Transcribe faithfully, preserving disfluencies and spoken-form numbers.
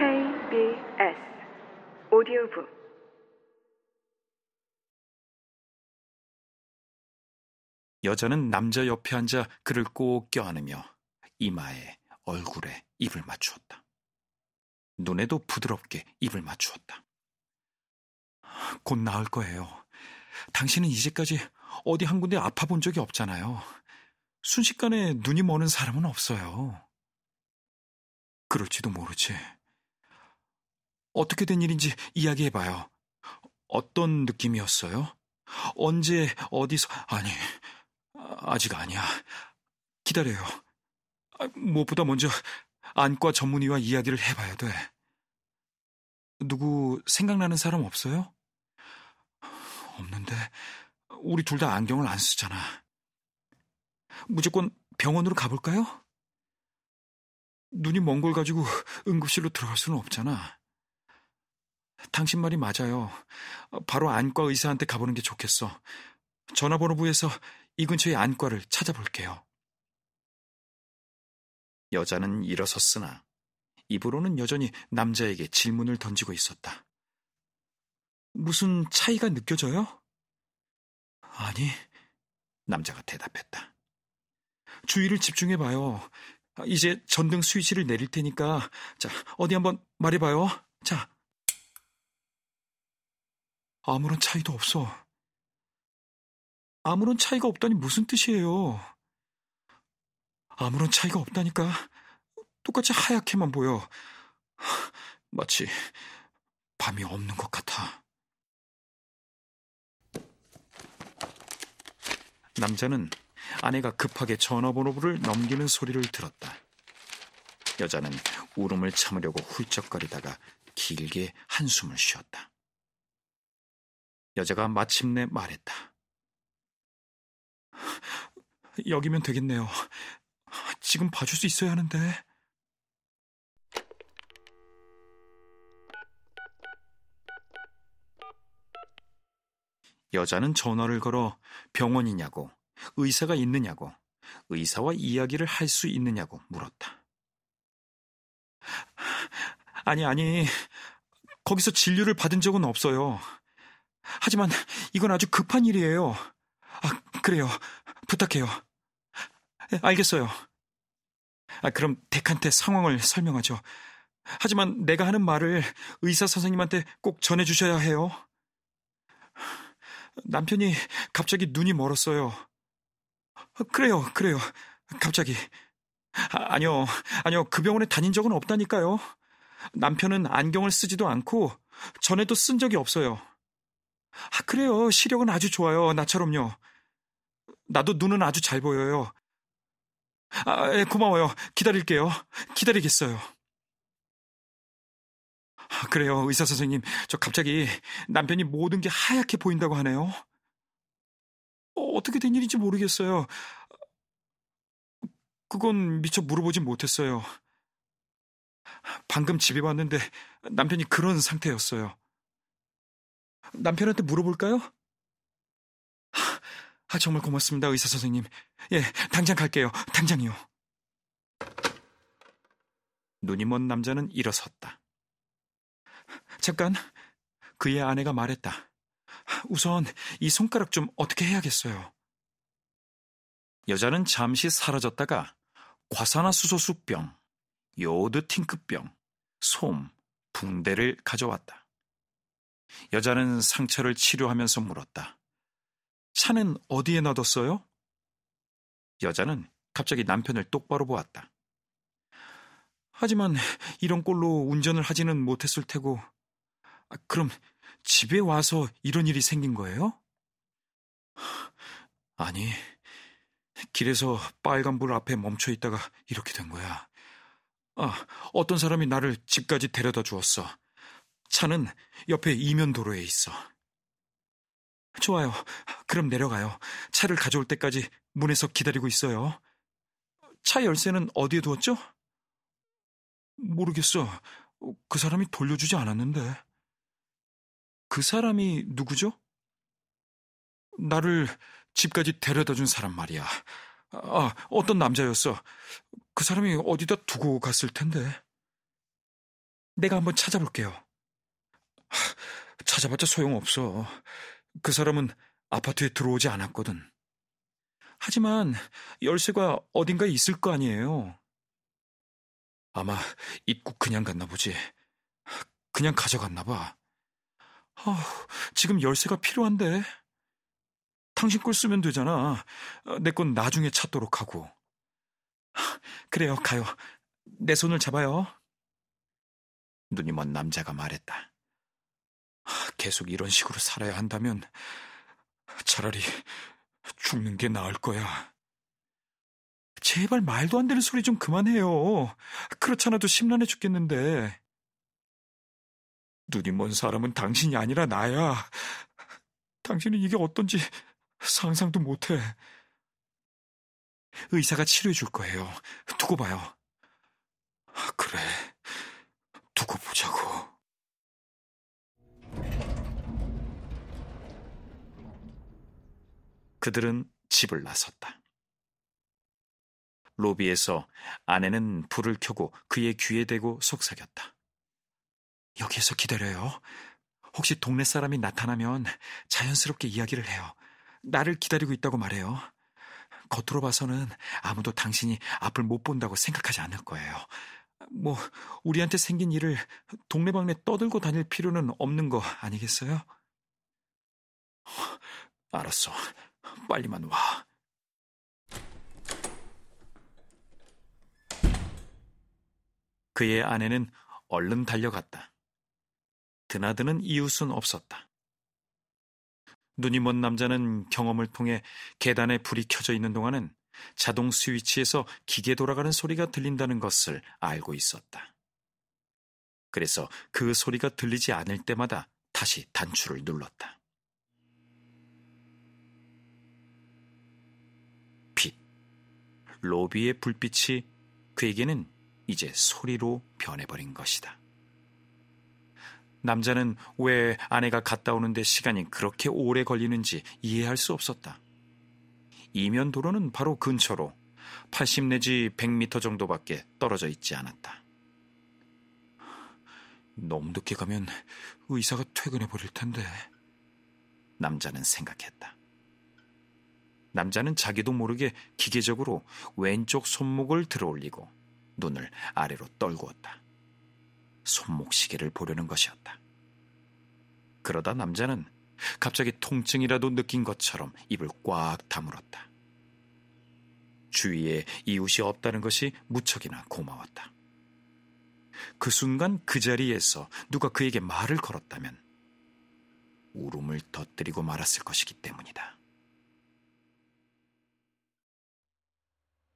케이비에스 오디오북 여자는 남자 옆에 앉아 그를 꼭 껴안으며 이마에, 얼굴에 입을 맞추었다. 눈에도 부드럽게 입을 맞추었다. 곧 나을 거예요. 당신은 이제까지 어디 한 군데 아파 본 적이 없잖아요. 순식간에 눈이 머는 사람은 없어요. 그럴지도 모르지. 어떻게 된 일인지 이야기해봐요. 어떤 느낌이었어요? 언제, 어디서? 아니, 아직 아니야. 기다려요. 무엇보다 먼저 안과 전문의와 이야기를 해봐야 돼. 누구 생각나는 사람 없어요? 없는데 우리 둘 다 안경을 안 쓰잖아. 무조건 병원으로 가볼까요? 눈이 먼 걸 가지고 응급실로 들어갈 수는 없잖아. 당신 말이 맞아요. 바로 안과 의사한테 가보는 게 좋겠어. 전화번호부에서 이 근처의 안과를 찾아볼게요. 여자는 일어섰으나 입으로는 여전히 남자에게 질문을 던지고 있었다. 무슨 차이가 느껴져요? 아니, 남자가 대답했다. 주의를 집중해봐요. 이제 전등 스위치를 내릴 테니까 자, 어디 한번 말해봐요. 자, 아무런 차이도 없어. 아무런 차이가 없다니 무슨 뜻이에요? 아무런 차이가 없다니까. 똑같이 하얗게만 보여. 마치 밤이 없는 것 같아. 남자는 아내가 급하게 전화번호부를 넘기는 소리를 들었다. 여자는 울음을 참으려고 훌쩍거리다가 길게 한숨을 쉬었다. 여자가 마침내 말했다. 여기면 되겠네요. 지금 봐줄 수 있어야 하는데. 여자는 전화를 걸어 병원이냐고, 의사가 있느냐고, 의사와 이야기를 할 수 있느냐고 물었다. 아니, 아니, 거기서 진료를 받은 적은 없어요. 하지만 이건 아주 급한 일이에요. 아, 그래요. 부탁해요. 알겠어요. 아, 그럼 덱한테 상황을 설명하죠. 하지만 내가 하는 말을 의사 선생님한테 꼭 전해주셔야 해요. 남편이 갑자기 눈이 멀었어요. 그래요, 그래요. 갑자기. 아, 아니요, 아니요. 그 병원에 다닌 적은 없다니까요. 남편은 안경을 쓰지도 않고 전에도 쓴 적이 없어요. 아, 그래요. 시력은 아주 좋아요. 나처럼요. 나도 눈은 아주 잘 보여요. 아, 예, 고마워요. 기다릴게요. 기다리겠어요. 아, 그래요, 의사 선생님. 저 갑자기 남편이 모든 게 하얗게 보인다고 하네요. 어, 어떻게 된 일인지 모르겠어요. 그건 미처 물어보진 못했어요. 방금 집에 왔는데 남편이 그런 상태였어요. 남편한테 물어볼까요? 아, 정말 고맙습니다, 의사 선생님. 예, 당장 갈게요. 당장이요. 눈이 먼 남자는 일어섰다. 잠깐, 그의 아내가 말했다. 우선 이 손가락 좀 어떻게 해야겠어요. 여자는 잠시 사라졌다가 과산화수소수병, 요오드 팅크병, 솜, 붕대를 가져왔다. 여자는 상처를 치료하면서 물었다. 차는 어디에 놔뒀어요? 여자는 갑자기 남편을 똑바로 보았다. 하지만 이런 꼴로 운전을 하지는 못했을 테고. 아, 그럼 집에 와서 이런 일이 생긴 거예요? 아니, 길에서 빨간불 앞에 멈춰 있다가 이렇게 된 거야. 아, 어떤 사람이 나를 집까지 데려다 주었어. 차는 옆에 이면도로에 있어. 좋아요. 그럼 내려가요. 차를 가져올 때까지 문에서 기다리고 있어요. 차 열쇠는 어디에 두었죠? 모르겠어. 그 사람이 돌려주지 않았는데. 그 사람이 누구죠? 나를 집까지 데려다 준 사람 말이야. 아, 어떤 남자였어. 그 사람이 어디다 두고 갔을 텐데. 내가 한번 찾아볼게요. 찾아봤자 소용없어. 그 사람은 아파트에 들어오지 않았거든. 하지만 열쇠가 어딘가에 있을 거 아니에요. 아마 입구 그냥 갔나 보지. 그냥 가져갔나 봐. 아, 지금 열쇠가 필요한데. 당신 걸 쓰면 되잖아. 내 건 나중에 찾도록 하고. 그래요, 가요. 내 손을 잡아요. 눈이 먼 남자가 말했다. 계속 이런 식으로 살아야 한다면 차라리 죽는 게 나을 거야. 제발 말도 안 되는 소리 좀 그만해요. 그렇잖아도 심란해 죽겠는데. 눈이 먼 사람은 당신이 아니라 나야. 당신은 이게 어떤지 상상도 못해. 의사가 치료해 줄 거예요. 두고 봐요. 그래, 두고 보자고. 그들은 집을 나섰다. 로비에서 아내는 불을 켜고 그의 귀에 대고 속삭였다. 여기에서 기다려요. 혹시 동네 사람이 나타나면 자연스럽게 이야기를 해요. 나를 기다리고 있다고 말해요. 겉으로 봐서는 아무도 당신이 앞을 못 본다고 생각하지 않을 거예요. 뭐 우리한테 생긴 일을 동네방네 떠들고 다닐 필요는 없는 거 아니겠어요? 알았어. 빨리만 와. 그의 아내는 얼른 달려갔다. 드나드는 이웃은 없었다. 눈이 먼 남자는 경험을 통해 계단에 불이 켜져 있는 동안은 자동 스위치에서 기계 돌아가는 소리가 들린다는 것을 알고 있었다. 그래서 그 소리가 들리지 않을 때마다 다시 단추를 눌렀다. 빛. 로비의 불빛이 그에게는 이제 소리로 변해버린 것이다. 남자는 왜 아내가 갔다 오는데 시간이 그렇게 오래 걸리는지 이해할 수 없었다. 이면 도로는 바로 근처로 팔십 내지 백 미터 정도밖에 떨어져 있지 않았다. 너무 늦게 가면 의사가 퇴근해버릴 텐데. 남자는 생각했다. 남자는 자기도 모르게 기계적으로 왼쪽 손목을 들어올리고 눈을 아래로 떨구었다. 손목시계를 보려는 것이었다. 그러다 남자는 갑자기 통증이라도 느낀 것처럼 입을 꽉 다물었다. 주위에 이웃이 없다는 것이 무척이나 고마웠다. 그 순간 그 자리에서 누가 그에게 말을 걸었다면 울음을 터뜨리고 말았을 것이기 때문이다.